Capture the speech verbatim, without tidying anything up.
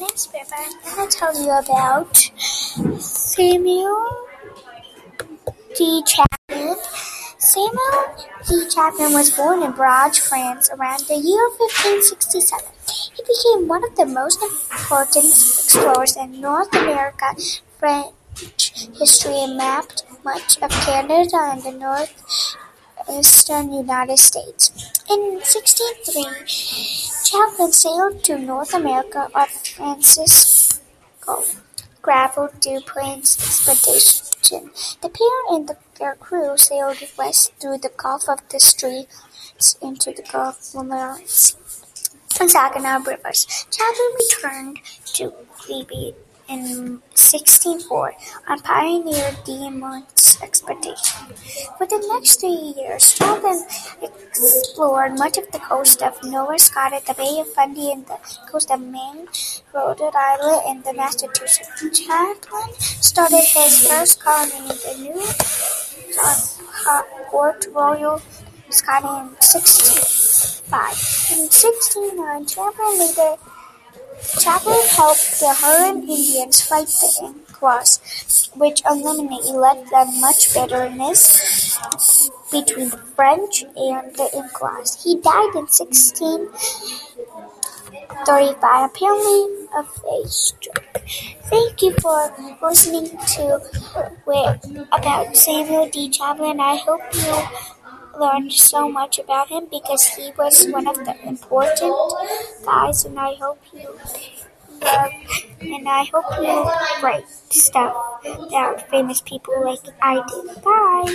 my next paper, I'm going to tell you about Samuel de Champlain. Samuel de Champlain was born in Brouage, France, around the year fifteen sixty-seven. He became one of the most important explorers in North America. French history mapped much of Canada and the northeastern United States. In sixteen oh three, Champlain sailed to North America on Francisco Gravel DuPont's expedition. The pair and the, their crew sailed west through the Gulf of the Straits into the Gulf of the Saginaw Rivers. Champlain returned to Quebec in sixteen oh four and pioneered the Montes Expedition. For the next three years, Champlain explored much of the coast of Nova Scotia, the Bay of Fundy, and the coast of Maine, Rhode Island, and the Massachusetts. Champlain started his first colony, the New Port Royal, Scotia, in sixteen oh five. In sixteen oh nine, Champlain later Champlain helped the Huron Indians fight the Iroquois, which eliminated the much bitterness between the French and the Iroquois. He died in sixteen thirty-five, apparently of a stroke. Thank you for listening to about Samuel de Champlain. I hope you learned so much about him because he was one of the important guys, and I hope you love and I hope you write stuff about famous people like I did. Bye.